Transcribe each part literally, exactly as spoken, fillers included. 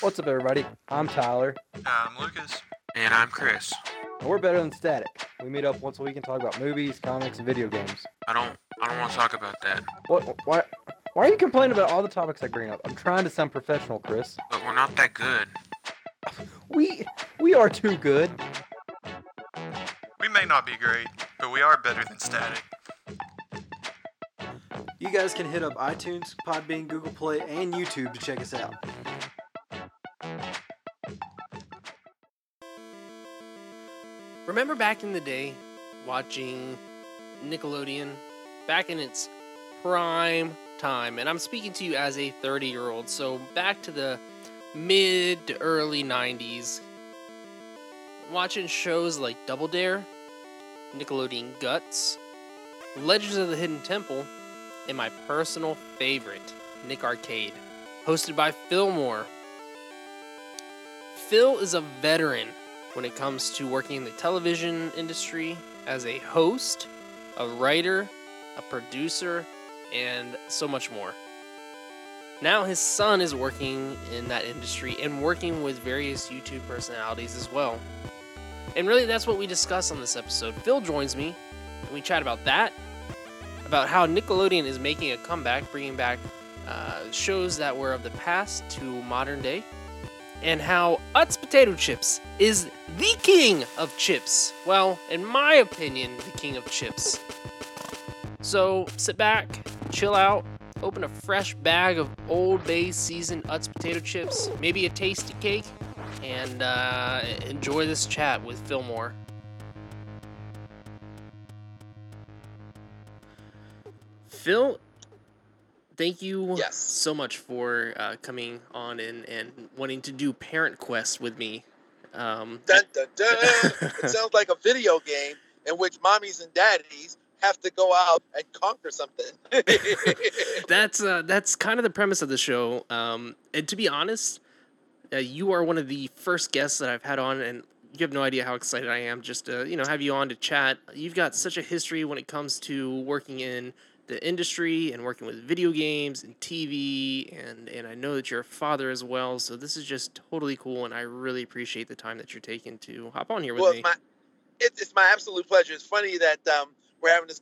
What's up, everybody? I'm Tyler. I'm Lucas. And I'm Chris. And we're Better Than Static. We meet up once a week and talk about movies, comics, and video games. I don't I don't want to talk about that. What? Why, why are you complaining about all the topics I bring up? I'm trying to sound professional, Chris. But we're not that good. We, we are too good. We may not be great, but we are better than static. You guys can hit up iTunes, Podbean, Google Play, and YouTube to check us out. Remember back in the day, watching Nickelodeon back in its prime time, and I'm speaking to you as a thirty-year-old, so back to the mid to early nineties, watching shows like Double Dare, Nickelodeon Guts, Legends of the Hidden Temple, and my personal favorite, Nick Arcade, hosted by Phil Moore. Phil is a veteran when it comes to working in the television industry as a host, a writer, a producer, and so much more. Now his son is working in that industry and working with various YouTube personalities as well. And really that's what we discuss on this episode. Phil joins me and we chat about that, about how Nickelodeon is making a comeback, bringing back uh, shows that were of the past to modern day, and how Utz Potato Chips is the king of chips. Well, in my opinion, the king of chips. So sit back, chill out, open a fresh bag of Old Bay seasoned Utz Potato Chips, maybe a Tasty Cake, and uh, enjoy this chat with Phil Moore. Phil, thank you yes. so much for uh, coming on and, and wanting to do Parent Quest with me. Um, dun, dun, dun. It sounds like a video game in which mommies and daddies have to go out and conquer something. that's uh, that's kind of the premise of the show. Um, and to be honest, uh, you are one of the first guests that I've had on, and you have no idea how excited I am just to you know have you on to chat. You've got such a history when it comes to working in the industry and working with video games and T V, and and I know that you're a father as well, so this is just totally cool, and I really appreciate the time that you're taking to hop on here with well, me. Well, it's, it's my absolute pleasure. It's funny that um, we're having this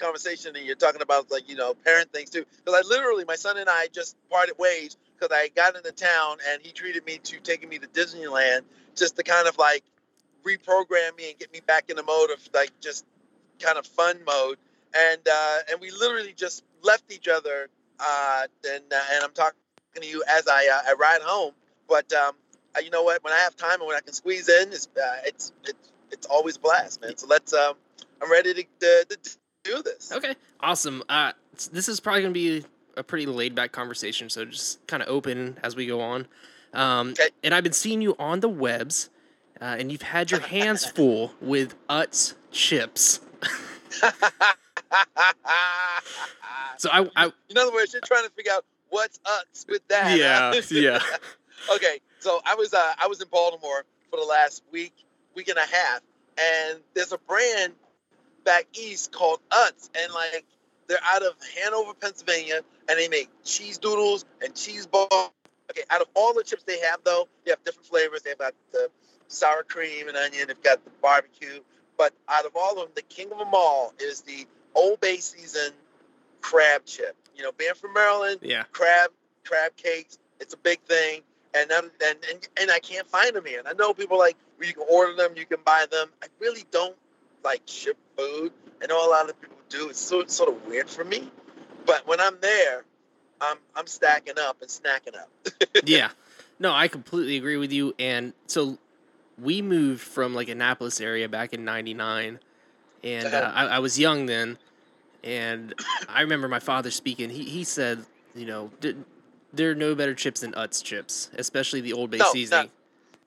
conversation and you're talking about, like, you know, parent things too, because I literally, my son and I just parted ways because I got into town and he treated me to taking me to Disneyland just to kind of like reprogram me and get me back in the mode of like just kind of fun mode. And uh, and we literally just left each other, uh, and uh, and I'm talking to you as I uh, I ride home. But um, I, you know what? When I have time and when I can squeeze in, it's uh, it's, it's it's always a blast, man. So let's. Um, I'm ready to, to, to do this. Okay, awesome. Uh, this is probably gonna be a pretty laid back conversation, so just kind of open as we go on. Um, okay. And I've been seeing you on the webs, uh, and you've had your hands full with Utz chips. So I, I, in other words, you're trying to figure out what's up with that. Yeah, huh? yeah. Okay, so I was uh, I was in Baltimore for the last week, week and a half, and there's a brand back east called Utz, and like they're out of Hanover, Pennsylvania, and they make cheese doodles and cheese balls. Okay, out of all the chips they have, though, they have different flavors. They've got the sour cream and onion. They've got the barbecue. But out of all of them, the king of them all is the Old Bay season crab chip. You know, being from Maryland, yeah. crab crab cakes, it's a big thing. And, and and and I can't find them here. And I know people are like, well, you can order them, you can buy them. I really don't like ship food. I know a lot of people do. It's so, it's sort of weird for me. But when I'm there, I'm I'm stacking up and snacking up. Yeah. No, I completely agree with you. And so we moved from like Annapolis area back in ninety-nine, and uh, I, I was young then. And I remember my father speaking. He he said, you know, there are no better chips than Utz chips, especially the Old Bay no, seasoning.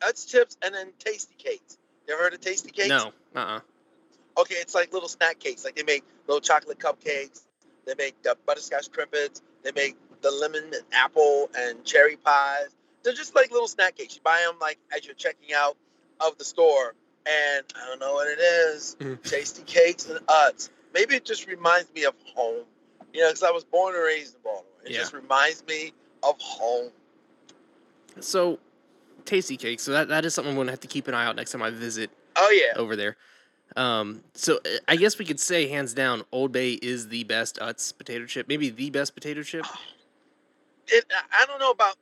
No. Utz chips and then Tasty Cakes. You ever heard of Tasty Cakes? No. Uh-uh. Okay, it's like little snack cakes. Like they make little chocolate cupcakes. They make the butterscotch crimpets. They make the lemon and apple and cherry pies. They're just like little snack cakes. You buy them like as you're checking out of the store, and I don't know what it is. Mm. Tasty Cakes and Utz. Maybe it just reminds me of home, you know, because I was born and raised in Baltimore. It yeah. just reminds me of home. So, Tasty Cake. So that, that is something I'm going to have to keep an eye out next time I visit. Oh yeah, over there. Um, so I guess we could say hands down, Old Bay is the best Utz potato chip. Maybe the best potato chip. Oh, it, I don't know about.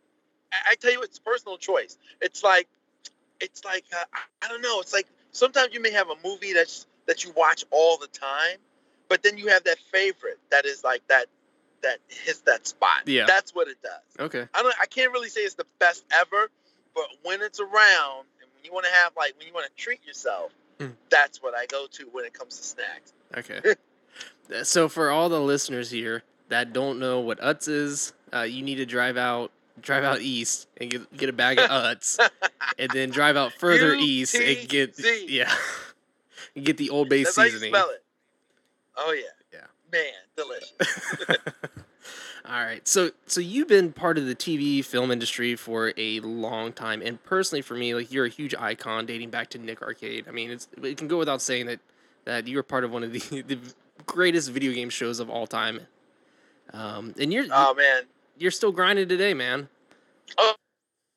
I, I tell you, it's personal choice. It's like, it's like uh, I, I don't know. It's like sometimes you may have a movie that's that you watch all the time, but then you have that favorite that is like that. that hits that spot. Yeah. That's what it does. Okay. I don't I can't really say it's the best ever, but when it's around and when you want to have like when you want to treat yourself, mm. that's what I go to when it comes to snacks. Okay. So for all the listeners here that don't know what Utz is, uh, you need to drive out drive out east and get get a bag of Utz and then drive out further U T Z east and get yeah. and get the Old Bay that's seasoning. How you spell it. Oh yeah. Man, delicious. All right. So so you've been part of the T V film industry for a long time. And personally for me, like, you're a huge icon dating back to Nick Arcade. I mean, it's, it can go without saying that, that you're part of one of the, the greatest video game shows of all time. Um, and you're oh, man. You're still grinding today, man. Oh,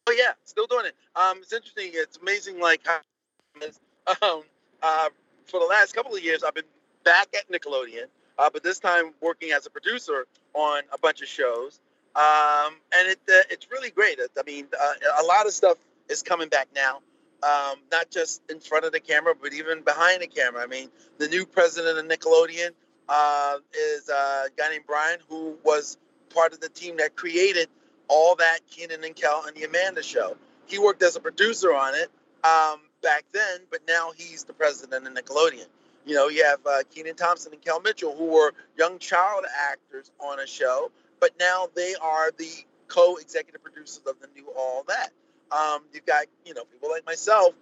oh yeah. Still doing it. Um, it's interesting. It's amazing, like, how um, uh, for the last couple of years, I've been back at Nickelodeon. Uh, but this time working as a producer on a bunch of shows. Um, and it uh, it's really great. I mean, uh, a lot of stuff is coming back now, um, not just in front of the camera, but even behind the camera. I mean, the new president of Nickelodeon uh, is a guy named Brian, who was part of the team that created All That, Kenan and Kel, and The Amanda Show. He worked as a producer on it um, back then, but now he's the president of Nickelodeon. You know, you have uh, Kenan Thompson and Kel Mitchell, who were young child actors on a show, but now they are the co-executive producers of the new All That. Um, you've got, you know, people like myself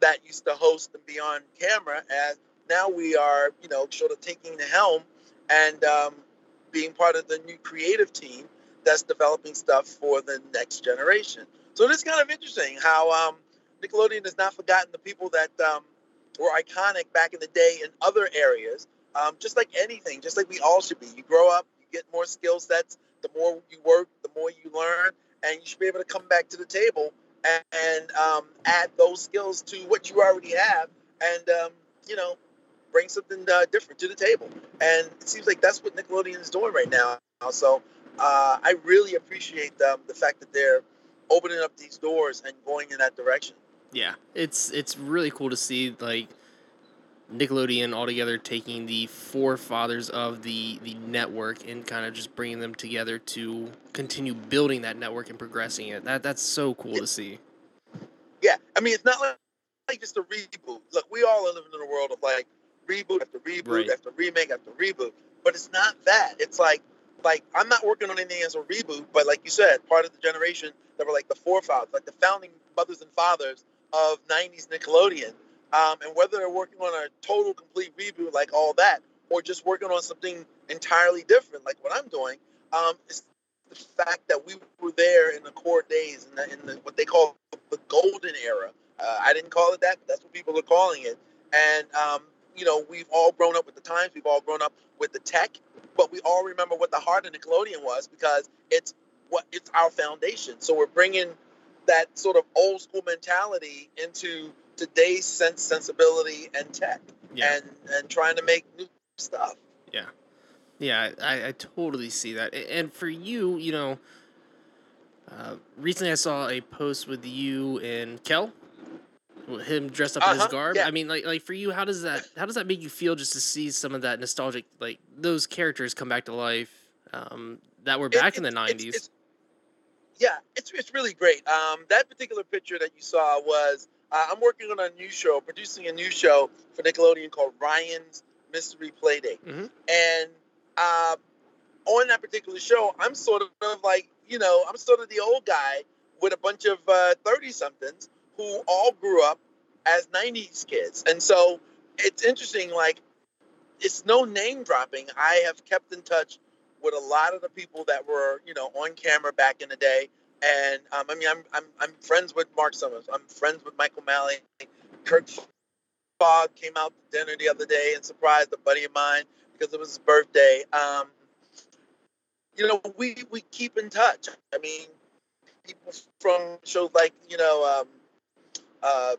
that used to host and be on camera, and now we are, you know, sort of taking the helm and um, being part of the new creative team that's developing stuff for the next generation. So it's kind of interesting how um, Nickelodeon has not forgotten the people that um, were iconic back in the day in other areas, um, just like anything, just like we all should be. You grow up, you get more skill sets, the more you work, the more you learn, and you should be able to come back to the table and, and um, add those skills to what you already have and, um, you know, bring something uh, different to the table. And it seems like that's what Nickelodeon is doing right now. So uh, I really appreciate um, the fact that they're opening up these doors and going in that direction. Yeah, it's it's really cool to see, like, Nickelodeon altogether taking the forefathers of the, the network and kind of just bringing them together to continue building that network and progressing it. That That's so cool to see. Yeah, I mean, it's not like, like just a reboot. Look, we all are living in a world of, like, reboot after reboot right. after remake after reboot, but it's not that. It's like, like, I'm not working on anything as a reboot, but like you said, part of the generation that were, like, the forefathers, like the founding mothers and fathers of nineties Nickelodeon, um, and whether they're working on a total, complete reboot like All That, or just working on something entirely different like what I'm doing, um, it's the fact that we were there in the core days, in, the, in the, what they call the golden era. Uh, I didn't call it that, but that's what people are calling it. And, um, you know, we've all grown up with the times, we've all grown up with the tech, but we all remember what the heart of Nickelodeon was, because it's what it's our foundation. So we're bringing that sort of old school mentality into today's sense sensibility and tech, yeah. and, and trying to make new stuff. Yeah. Yeah. I, I totally see that. And for you, you know, uh, recently I saw a post with you and Kel, him dressed up uh-huh, in his garb. Yeah. I mean, like, like for you, how does that, how does that make you feel just to see some of that nostalgic, like those characters come back to life, um, that were back it, in the nineties. It's, it's, Yeah, it's it's really great. Um, that particular picture that you saw was, uh, I'm working on a new show, producing a new show for Nickelodeon called Ryan's Mystery Playdate. Mm-hmm. And uh, on that particular show, I'm sort of like, you know, I'm sort of the old guy with a bunch of uh, thirty-somethings who all grew up as nineties kids. And so it's interesting, like, it's no name dropping. I have kept in touch with a lot of the people that were, you know, on camera back in the day. And, um, I mean, I'm, I'm I'm friends with Mark Summers. I'm friends with Michael Malley. Kirk Fogg came out to dinner the other day and surprised a buddy of mine because it was his birthday. Um, you know, we, we keep in touch. I mean, people from shows like, you know, um, uh,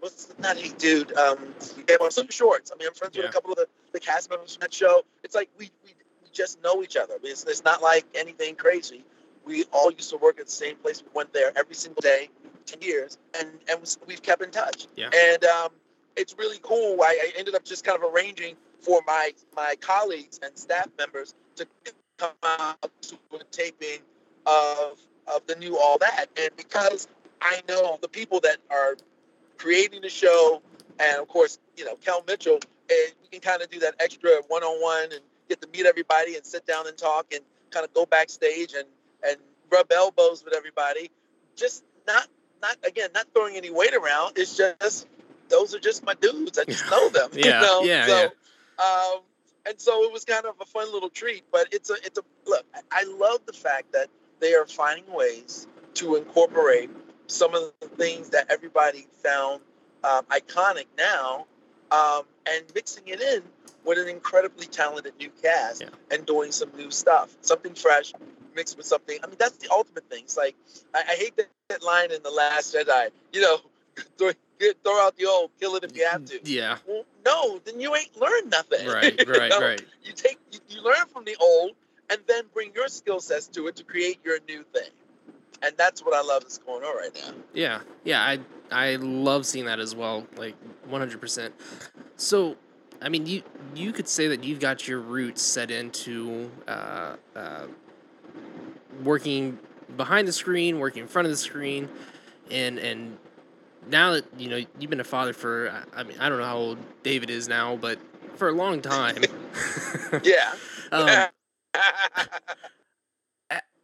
what's the, not Hate Dude, um, Slim Shorts. I mean, I'm friends yeah. with a couple of the, the cast members from that show. It's like we, we, we just know each other. It's, it's not like anything crazy. We all used to work at the same place. We went there every single day, ten years, and, and we've kept in touch. Yeah. And um, it's really cool. I, I ended up just kind of arranging for my, my colleagues and staff members to come out to a taping of of the new All That. And because I know the people that are creating the show, and of course, you know, Kel Mitchell, and we can kind of do that extra one-on-one and get to meet everybody and sit down and talk and kind of go backstage and, and rub elbows with everybody. Just not, not again, not throwing any weight around. It's just, those are just my dudes. I just know them. yeah, you know? yeah, so, yeah. Um, and so it was kind of a fun little treat, but it's a, it's a, look, I love the fact that they are finding ways to incorporate some of the things that everybody found um, iconic now um, and mixing it in with an incredibly talented new cast yeah. and doing some new stuff, something fresh mixed with something. I mean, that's the ultimate thing. It's like, I, I hate that, that line in The Last Jedi, you know, throw, throw out the old, kill it if you have to. Yeah. Well, no, then you ain't learned nothing. Right, you right, know? right. You take, you, you learn from the old and then bring your skill sets to it to create your new thing. And that's what I love that's going on right now. Yeah, yeah, I I love seeing that as well, like one hundred percent. So, I mean, you you could say that you've got your roots set into uh, uh, working behind the screen, working in front of the screen, and and now that, you know, you've been a father for, I mean, I don't know how old David is now, but for a long time. yeah. um,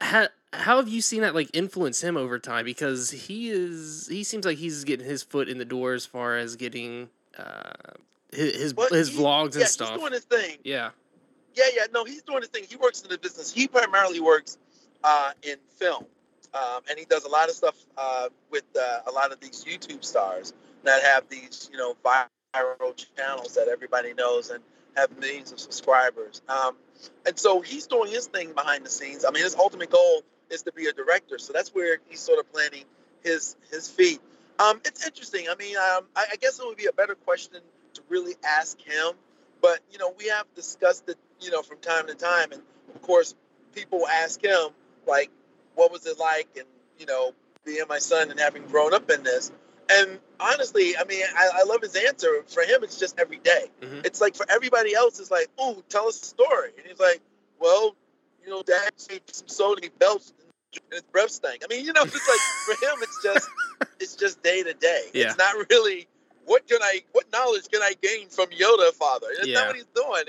how, how have you seen that, like, influence him over time? Because he is, he seems like he's getting his foot in the door as far as getting uh, his his, well, his he, vlogs yeah, and stuff. Yeah, he's doing his thing. Yeah. Yeah, yeah. No, he's doing his thing. He works in the business. He primarily works uh, in film. Um, and he does a lot of stuff uh, with uh, a lot of these YouTube stars that have these, you know, viral channels that everybody knows and have millions of subscribers. Um, and so he's doing his thing behind the scenes. I mean, his ultimate goal is to be a director. So that's where he's sort of planting his his feet. Um, it's interesting. I mean, um, I, I guess it would be a better question to really ask him. But, you know, we have discussed it, you know, from time to time. And, of course, people ask him, like, what was it like? And, you know, being my son and having grown up in this. And honestly, I mean, I, I love his answer. For him, it's just every day. Mm-hmm. It's like for everybody else, it's like, ooh, tell us a story. And he's like, well, you know, Dad made some soda and he belched and his breath stank. I mean, you know, it's like for him, it's just it's just day to day. Yeah. It's not really what can I, what knowledge can I gain from Yoda, Father? That's yeah. not what he's doing.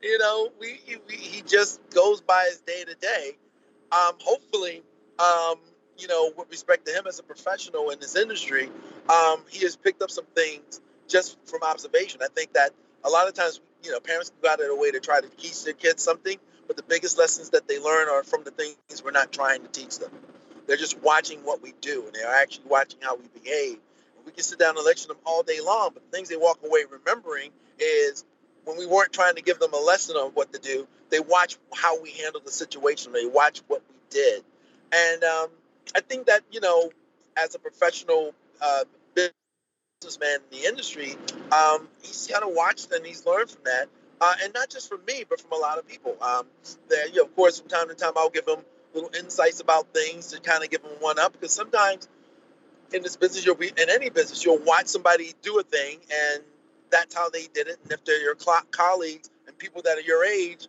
He, you know, we, we he just goes by his day to day. Um, hopefully, um, you know, with respect to him as a professional in this industry, um, he has picked up some things just from observation. I think that a lot of times, you know, parents go out of their way to try to teach their kids something, but the biggest lessons that they learn are from the things we're not trying to teach them. They're just watching what we do, and they're actually watching how we behave. We can sit down and lecture them all day long, but the things they walk away remembering is when we weren't trying to give them a lesson on what to do, they watch how we handled the situation. They watch what we did. And um, I think that, you know, as a professional uh, businessman in the industry, um, he's kind of watched and he's learned from that. Uh, and not just from me, but from a lot of people. Um, that, you know, of course, from time to time, I'll give them little insights about things to kind of give them one up. Because sometimes in this business, you'll be, in any business, you'll watch somebody do a thing and that's how they did it. And if they're your colleagues and people that are your age,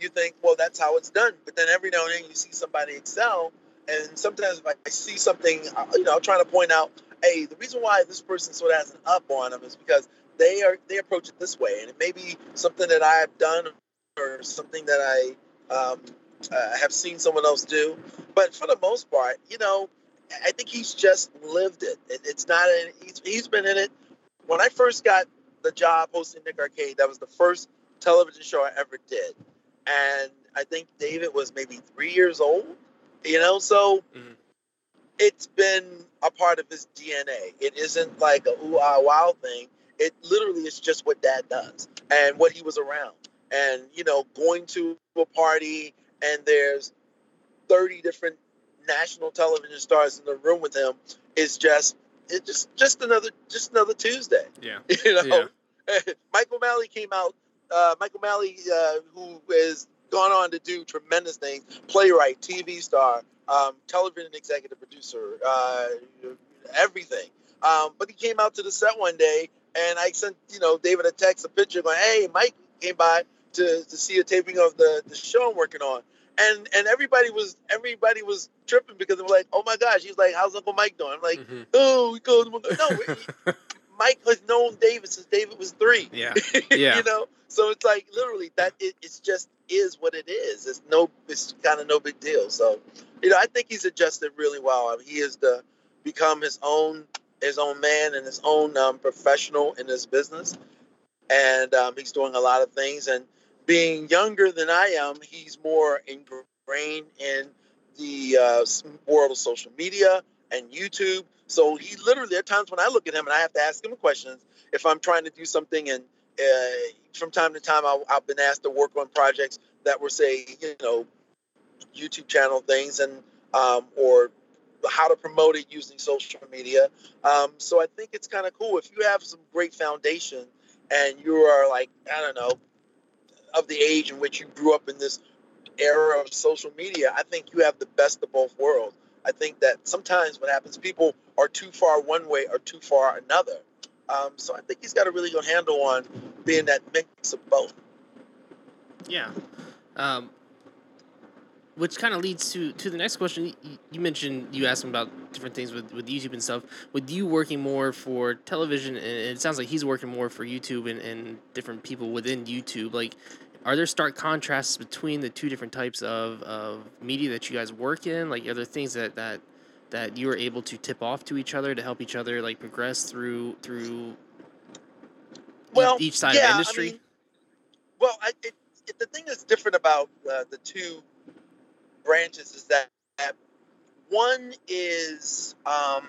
you think, well, that's how it's done. But then every now and then you see somebody excel. And sometimes if I see something, you know, I'm trying to point out, hey, the reason why this person sort of has an up on them is because they are they approach it this way. And it may be something that I've done or something that I um, uh, have seen someone else do. But for the most part, you know, I think he's just lived it. it it's not, a, he's, he's been in it. When I first got the job hosting Nick Arcade, that was the first television show I ever did. And I think David was maybe three years old, you know, so mm-hmm. it's been a part of his D N A. It isn't like a ooh, ah, wow thing. It literally is just what Dad does and what he was around. and, you know, going to a party and there's thirty different national television stars in the room with him is just, it's just, just another, just another Tuesday. Yeah. You know, yeah. Michael Malley came out, uh, Michael Malley, uh, who has gone on to do tremendous things, playwright, T V star, um, television executive producer, uh, everything. Um, but he came out to the set one day, and I sent, you know, David a text, a picture going, "Hey, Mike came by to, to see a taping of the, the show I'm working on." And and everybody was everybody was tripping because they were like, "Oh my gosh!" He's like, "How's Uncle Mike doing?" I'm like, mm-hmm. "Oh, he goes, no." Mike has known David since David was three. Yeah, yeah. You know, so it's like literally that. It it's just is what it is. It's no, it's kind of no big deal. So, you know, I think he's adjusted really well. I mean, he has the become his own his own man and his own um, professional in his business, and um, he's doing a lot of things and. Being younger than I am, he's more ingrained in the uh, world of social media and YouTube. So he literally, there are times when I look at him and I have to ask him questions. If I'm trying to do something, and uh, from time to time I, I've been asked to work on projects that were, say, you know, YouTube channel things and um, or how to promote it using social media. Um, so I think it's kind of cool. If you have some great foundation and you are like, I don't know, of the age in which you grew up in this era of social media, I think you have the best of both worlds. I think that sometimes what happens, people are too far one way or too far another. Um, so I think he's got a really good handle on being that mix of both. Yeah. Um, which kind of leads to, to the next question. You, you mentioned, you asked him about different things with, with YouTube and stuff. With you working more for television, and it sounds like he's working more for YouTube and, and different people within YouTube, like, are there stark contrasts between the two different types of, of media that you guys work in? Like, are there things that, that, that you are able to tip off to each other to help each other, like, progress through through well, each side yeah, of the industry? I mean, well, I, it, it, the thing that's different about uh, the two branches is that, that one is um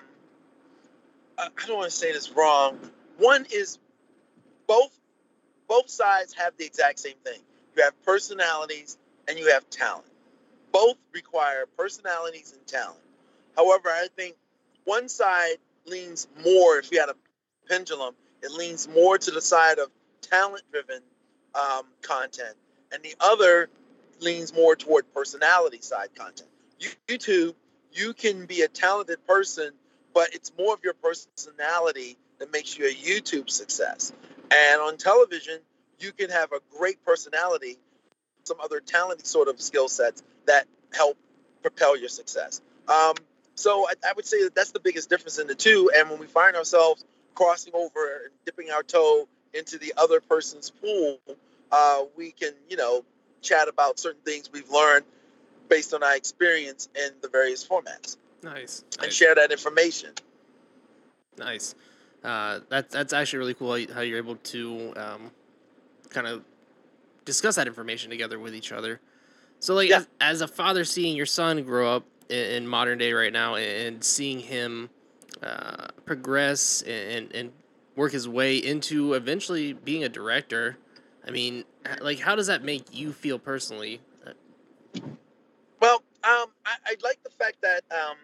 I don't want to say this wrong. One is both both sides have the exact same thing. You have personalities and you have talent. Both require personalities and talent. However, I think one side leans more, if you had a pendulum, it leans more to the side of talent-driven um, content, and the other leans more toward personality side content. YouTube, you can be a talented person, but it's more of your personality that makes you a YouTube success. And on television, you can have a great personality, some other talented sort of skill sets that help propel your success. Um, so I, I would say that that's the biggest difference in the two. And when we find ourselves crossing over and dipping our toe into the other person's pool, uh, we can, you know, chat about certain things we've learned based on our experience in the various formats. Nice. And nice. Share that information. Nice. Uh, that, that's actually really cool how you're able to um, kind of discuss that information together with each other. So, like, yeah. as, as a father seeing your son grow up in, in modern day right now and seeing him uh, progress and, and work his way into eventually being a director, I mean, like, how does that make you feel personally? Well, um, I, I like the fact that, um,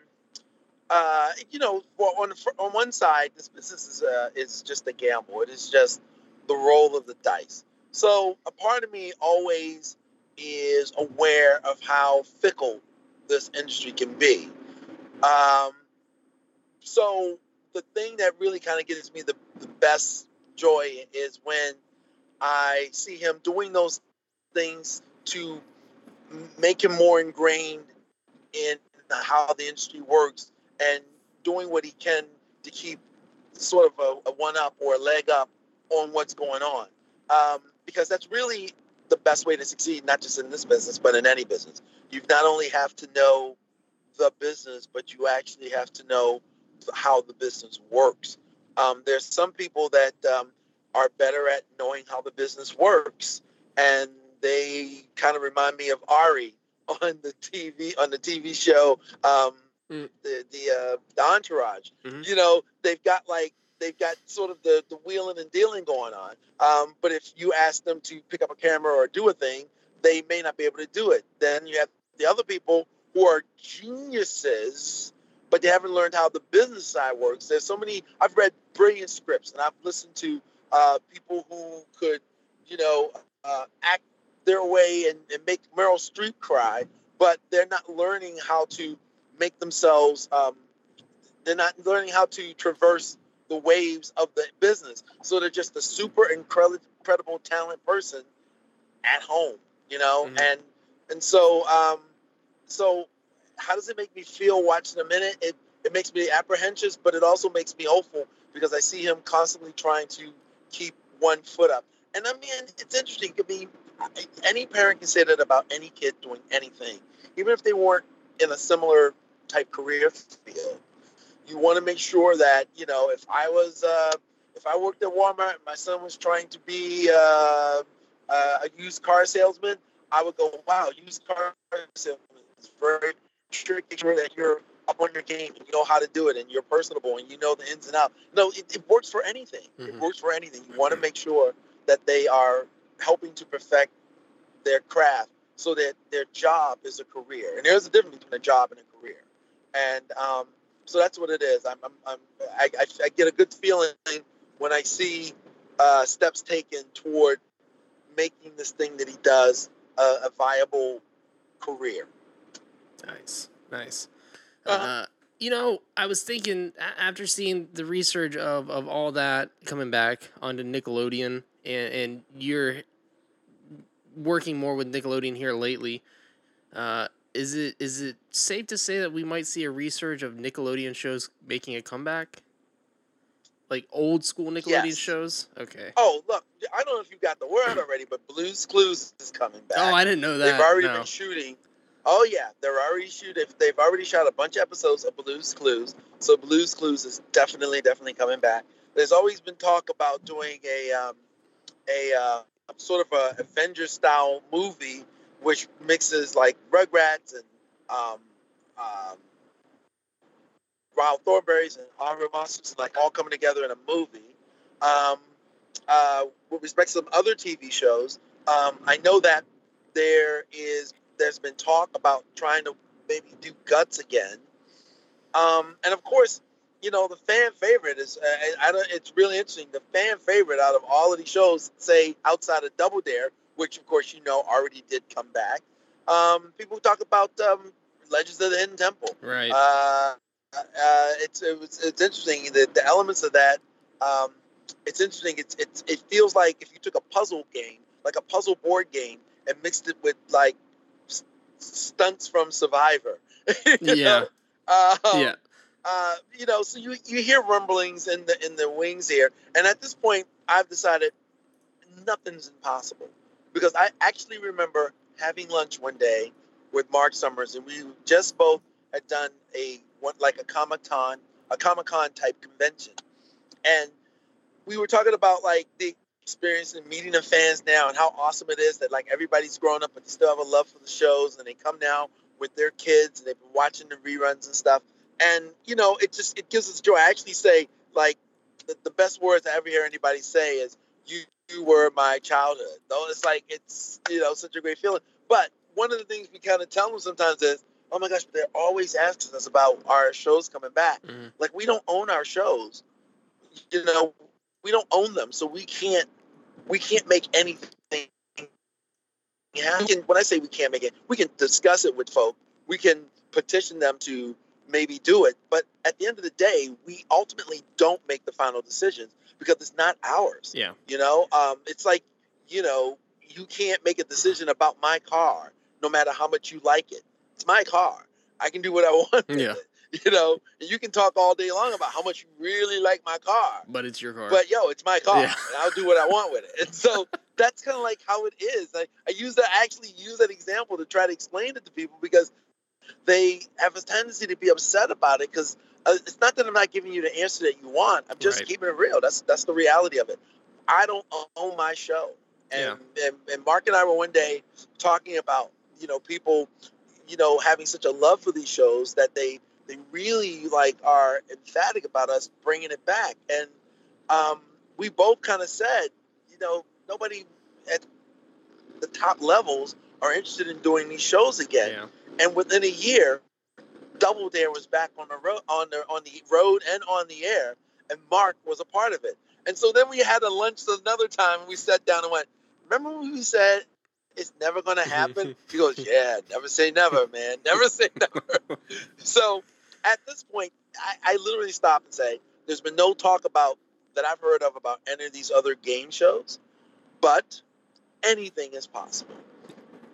uh, you know, well, on on one side, this business is uh, is just a gamble. It is just the roll of the dice. So a part of me always is aware of how fickle this industry can be. Um, so the thing that really kind of gives me the, the best joy is when I see him doing those things to make him more ingrained in how the industry works and doing what he can to keep sort of a, a one-up or a leg up on what's going on. Um, because that's really the best way to succeed, not just in this business, but in any business. You not only have to know the business, but you actually have to know how the business works. Um, there's some people that... Um, are better at knowing how the business works, and they kind of remind me of Ari on the T V on the T V show, um, mm. the the, uh, the Entourage. Mm-hmm. You know, they've got like they've got sort of the, the wheeling and dealing going on. Um, but if you ask them to pick up a camera or do a thing, they may not be able to do it. Then you have the other people who are geniuses, but they haven't learned how the business side works. There's so many, I've read brilliant scripts, and I've listened to uh, people who could, you know, uh, act their way and, and make Meryl Streep cry, but they're not learning how to make themselves, um, they're not learning how to traverse the waves of the business. So they're just a super incredible, incredible talent person at home, you know? Mm-hmm. And, and so, um, so how does it make me feel watching him in it? It, it makes me apprehensive, but it also makes me hopeful because I see him constantly trying to keep one foot up. And I mean, it's interesting. I mean, any parent can say that about any kid doing anything, even if they weren't in a similar type career field. You want to make sure that, you know, if I was, uh, if I worked at Walmart and my son was trying to be uh, uh, a used car salesman, I would go, wow, used car salesman is very tricky. Sure that you're up on your game and you know how to do it and you're personable and you know the ins and outs. No, it, it works for anything. Mm-hmm. It works for anything. You mm-hmm. want to make sure that they are helping to perfect their craft so that their job is a career. And there's a difference between a job and a career. And um, so that's what it is. I'm, I'm, I'm, I, I, I get a good feeling when I see uh, steps taken toward making this thing that he does a, a viable career. Nice, nice. Uh-huh. Uh, you know, I was thinking after seeing the research of, of all that coming back onto Nickelodeon, and, and you're working more with Nickelodeon here lately. Uh, is it is it safe to say that we might see a resurge of Nickelodeon shows making a comeback? Like old school Nickelodeon yes. shows? Okay. Oh, look, I don't know if you got the word already, but Blue's Clues is coming back. Oh, I didn't know that. They've already no. been shooting. Oh, yeah, they're already shooting. They've already shot a bunch of episodes of Blue's Clues. So Blue's Clues is definitely, definitely coming back. There's always been talk about doing a um, a uh, sort of a Avengers-style movie, which mixes, like, Rugrats and um, um, Ryle Thornberry's and Ari monsters, like, all coming together in a movie. Um, uh, with respect to some other T V shows, um, I know that there is... there's been talk about trying to maybe do Guts again. Um, and of course, you know, the fan favorite is, uh, I don't, it's really interesting. The fan favorite out of all of these shows, say outside of Double Dare, which of course, you know, already did come back. Um, people talk about um, Legends of the Hidden Temple. Right. Uh, uh, it's, it was, it's interesting that the elements of that, um, it's interesting. It's, it's, it feels like if you took a puzzle game, like a puzzle board game and mixed it with like, stunts from Survivor. yeah. Um, yeah. Uh, you know, so you, you hear rumblings in the in the wings here. And at this point, I've decided nothing's impossible. Because I actually remember having lunch one day with Mark Summers, and we just both had done a one like a Comic-Con, a Comic-Con type convention. And we were talking about like the experience and meeting the fans now and how awesome it is that like everybody's grown up but they still have a love for the shows and they come now with their kids and they've been watching the reruns and stuff. And you know, it just, it gives us joy. I actually say like the, the best words I ever hear anybody say is you, you were my childhood. Though it's like, it's, you know, such a great feeling. But one of the things we kind of tell them sometimes is, oh my gosh, but they're always asking us about our shows coming back. Mm-hmm. Like we don't own our shows, you know, we don't own them. So we can't, We can't make anything happen. When I say we can't make it, we can discuss it with folk. We can petition them to maybe do it. But at the end of the day, we ultimately don't make the final decisions because it's not ours. Yeah. You know, um, it's like, you know, you can't make a decision about my car, no matter how much you like it. It's my car. I can do what I want. Yeah. With it. You know, and you can talk all day long about how much you really like my car. But it's your car. But, yo, it's my car. Yeah. And I'll do what I want with it. And so that's kind of like how it is. I, I use that, I actually use that example to try to explain it to people because they have a tendency to be upset about it because uh, it's not that I'm not giving you the answer that you want. I'm just right. keeping it real. That's that's the reality of it. I don't own my show. And, yeah. and, and Mark and I were one day talking about, you know, people, you know, having such a love for these shows that they – they really like are emphatic about us bringing it back. And um, we both kind of said, you know, nobody at the top levels are interested in doing these shows again. Yeah. And within a year, Double Dare was back on the road, on the on the road and on the air, and Mark was a part of it. And so then we had a lunch another time, and we sat down and went, remember when we said it's never going to happen? He goes, yeah, never say never, man. Never say never. So at this point, I, I literally stop and say, there's been no talk about that I've heard of about any of these other game shows, but anything is possible.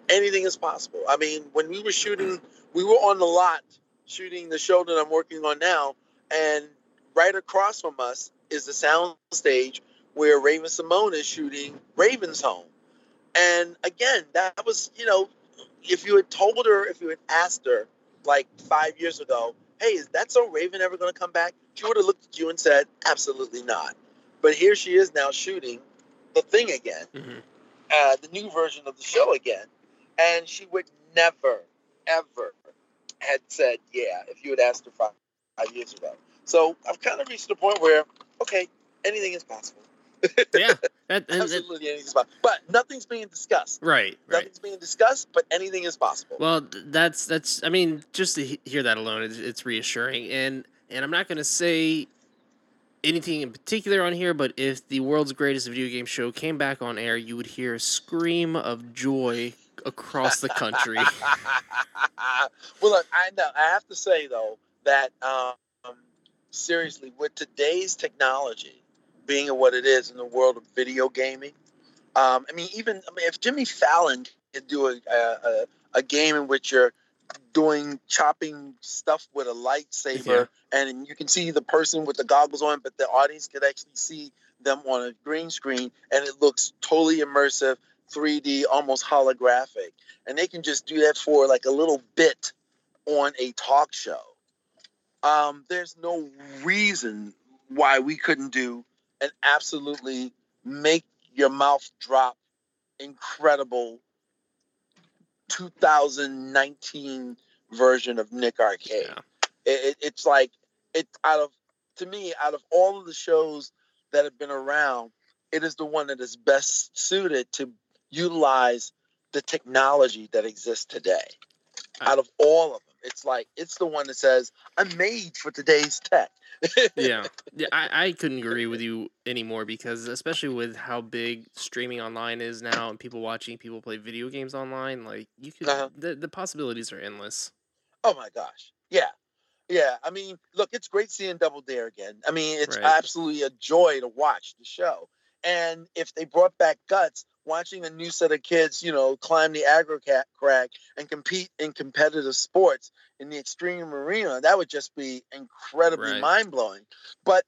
Anything is possible. I mean, when we were shooting, we were on the lot shooting the show that I'm working on now, and right across from us is the sound stage where Raven-Symoné is shooting Raven's Home. And again, that was, you know, if you had told her, if you had asked her like five years ago, hey, is That's So Raven ever going to come back? She would have looked at you and said, absolutely not. But here she is now shooting the thing again, mm-hmm. uh, the new version of the show again. And she would never, ever had said, yeah, if you had asked her five, five years ago. So I've kind of reached the point where, okay, anything is possible. Yeah. That, absolutely that, anything is possible. But nothing's being discussed. Right, right. Nothing's being discussed, but anything is possible. Well, that's, that's I mean, just to hear that alone, it's, it's reassuring. And, and I'm not going to say anything in particular on here, but if the world's greatest video game show came back on air, you would hear a scream of joy across the country. Well, look, I know. I have to say, though, that um, seriously, with today's technology being what it is in the world of video gaming, um, I mean, even I mean, if Jimmy Fallon could do a, a, a game in which you're doing chopping stuff with a lightsaber, yeah. and you can see the person with the goggles on, but the audience could actually see them on a green screen, and it looks totally immersive, three D, almost holographic, and they can just do that for like a little bit on a talk show. Um, there's no reason why we couldn't do an absolutely make your mouth drop incredible two thousand nineteen version of Nick Arcade. Yeah. It, it's like it's out of to me out of all of the shows that have been around, it is the one that is best suited to utilize the technology that exists today. Out of all of them, it's like it's the one that says I'm made for today's tech. yeah, yeah, I, I couldn't agree with you anymore, because especially with how big streaming online is now and people watching people play video games online, like you could uh-huh. the the possibilities are endless. Oh my gosh, yeah, yeah. I mean, look, it's great seeing Double Dare again. I mean, it's right. absolutely a joy to watch the show. And if they brought back Guts, watching a new set of kids, you know, climb the aggro cat crack and compete in competitive sports in the extreme arena, that would just be incredibly right. mind blowing. But,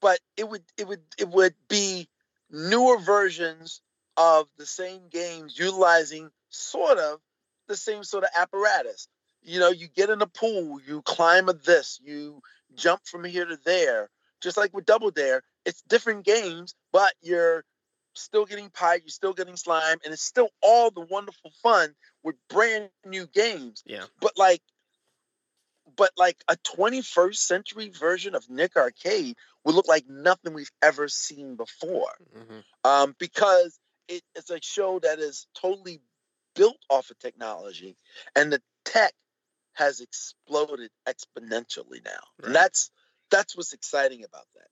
but it would, it would, it would be newer versions of the same games utilizing sort of the same sort of apparatus. You know, you get in a pool, you climb a this, you jump from here to there, just like with Double Dare. It's different games, but you're still getting pie, you're still getting slime, and it's still all the wonderful fun with brand new games. Yeah. But like, but like a twenty-first century version of Nick Arcade would look like nothing we've ever seen before, mm-hmm. um, because it, it's a show that is totally built off of technology, and the tech has exploded exponentially now. Right. And that's that's what's exciting about that.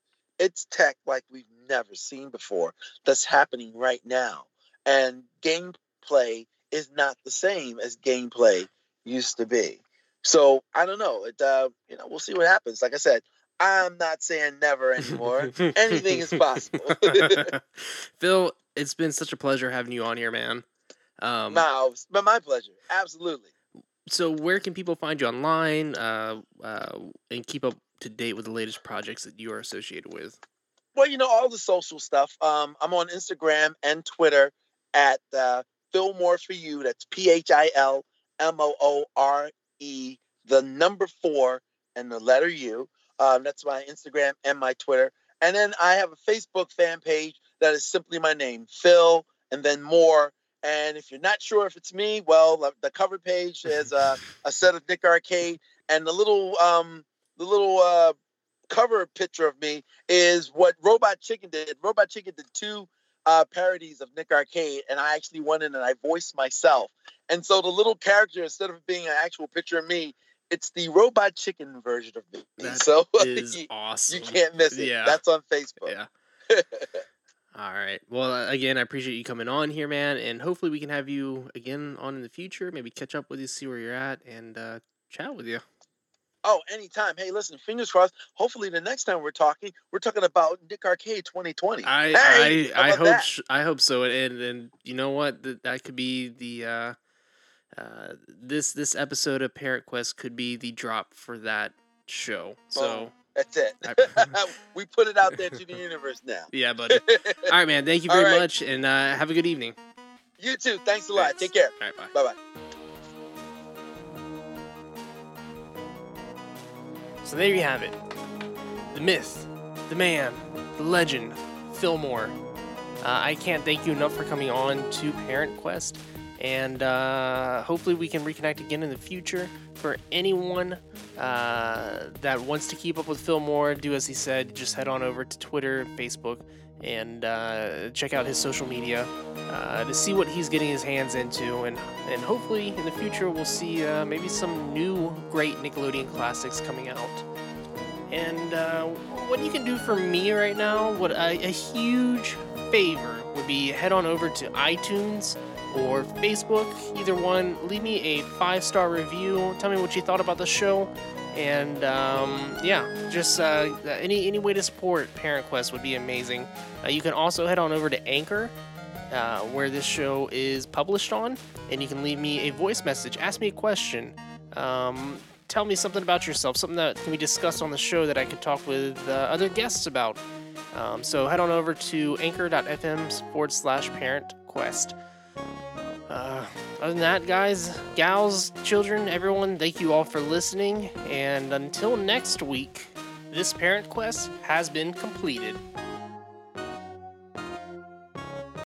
It's tech like we've never seen before that's happening right now. And gameplay is not the same as gameplay used to be. So I don't know. It, uh, you know, we'll see what happens. Like I said, I'm not saying never anymore. Anything is possible. Phil, it's been such a pleasure having you on here, man. Um, no, it's been my pleasure. Absolutely. So where can people find you online uh, uh, and keep up to date with the latest projects that you are associated with? Well, you know, all the social stuff. Um, I'm on Instagram and Twitter at uh, Phil Moore for You. That's P H I L M O O R E, the number four and the letter U. Um, that's my Instagram and my Twitter. And then I have a Facebook fan page that is simply my name, Phil, and then Moore. And if you're not sure if it's me, well, the cover page is uh, a set of Nick Arcade and the little... Um, The little uh, cover picture of me is what Robot Chicken did. Robot Chicken did two uh, parodies of Nick Arcade, and I actually went in and I voiced myself. And so the little character, instead of being an actual picture of me, it's the Robot Chicken version of me. That so is you, awesome. You can't miss it. Yeah. That's on Facebook. Yeah. All right. Well, again, I appreciate you coming on here, man. And hopefully we can have you again on in the future. Maybe catch up with you, see where you're at, and uh, chat with you. Oh, anytime. Hey, listen, fingers crossed. Hopefully the next time we're talking, we're talking about Nick Arcade twenty twenty. I hey, I, I hope sh- I hope so. And and you know what? That, that could be the uh, uh, this this episode of Parent Quest could be the drop for that show. So. Oh. That's it. I, we put it out there to the universe now. Yeah, buddy. All right, man. Thank you very right. much, and uh, have a good evening. You too. Thanks a lot. Thanks. Take care. All right, bye. Bye-bye. So there you have it. The myth, the man, the legend, Phil Moore. Uh, I can't thank you enough for coming on to Parent Quest, and uh, hopefully we can reconnect again in the future. For anyone uh, that wants to keep up with Phil Moore, do as he said. Just head on over to Twitter, Facebook, and uh, check out his social media uh, to see what he's getting his hands into. And, and hopefully in the future we'll see uh, maybe some new great Nickelodeon classics coming out. And uh, what you can do for me right now, what a, a huge favor would be, head on over to iTunes or Facebook, either one. Leave me a five-star review. Tell me what you thought about the show, and um, yeah, just uh, any any way to support Parent Quest would be amazing. Uh, you can also head on over to Anchor, uh, where this show is published on, and you can leave me a voice message. Ask me a question. Um, tell me something about yourself, something that can be discussed on the show that I could talk with uh, other guests about. Um, so head on over to anchor.fm forward slash Parent Quest. Uh, other than that, guys, gals, children, everyone, thank you all for listening. And until next week, this Parent Quest has been completed.